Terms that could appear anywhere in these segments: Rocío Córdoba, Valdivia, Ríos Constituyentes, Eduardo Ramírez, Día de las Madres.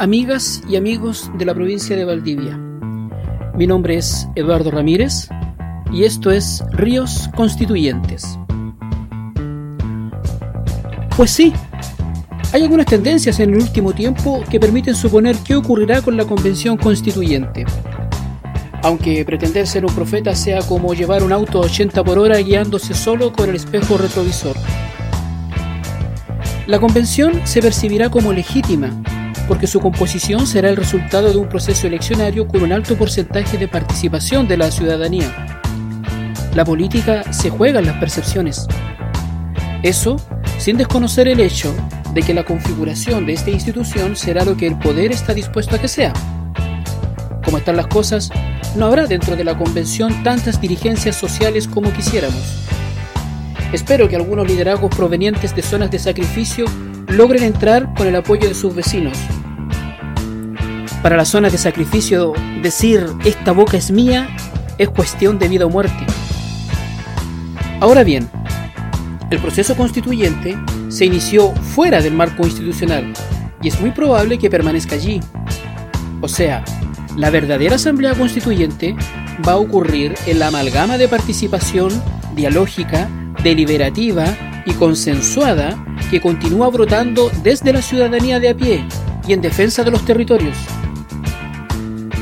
Amigas y amigos de la provincia de Valdivia, mi nombre es Eduardo Ramírez y esto es Ríos Constituyentes. Pues sí, hay algunas tendencias en el último tiempo que permiten suponer qué ocurrirá con la Convención Constituyente. Aunque pretender ser un profeta sea como llevar un auto a 80 por hora guiándose solo con el espejo retrovisor. La Convención se percibirá como legítima, porque su composición será el resultado de un proceso eleccionario con un alto porcentaje de participación de la ciudadanía. La política se juega en las percepciones. Eso, sin desconocer el hecho de que la configuración de esta institución será lo que el poder está dispuesto a que sea. Como están las cosas, no habrá dentro de la Convención tantas dirigencias sociales como quisiéramos. Espero que algunos liderazgos provenientes de zonas de sacrificio logren entrar con el apoyo de sus vecinos. Para las zonas de sacrificio, decir "esta boca es mía" es cuestión de vida o muerte. Ahora bien, el proceso constituyente se inició fuera del marco institucional y es muy probable que permanezca allí. O sea, la verdadera asamblea constituyente va a ocurrir en la amalgama de participación dialógica, deliberativa y consensuada que continúa brotando desde la ciudadanía de a pie y en defensa de los territorios.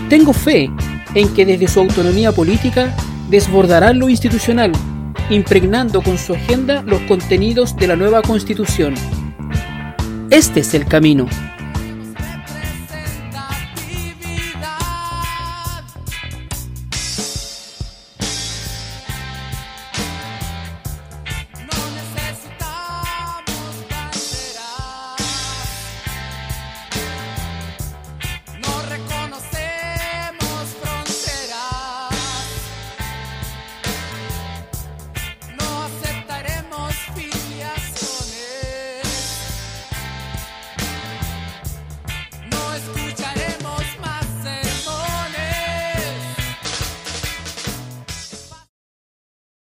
Tengo fe en que desde su autonomía política desbordarán lo institucional, impregnando con su agenda los contenidos de la nueva Constitución. Este es el camino.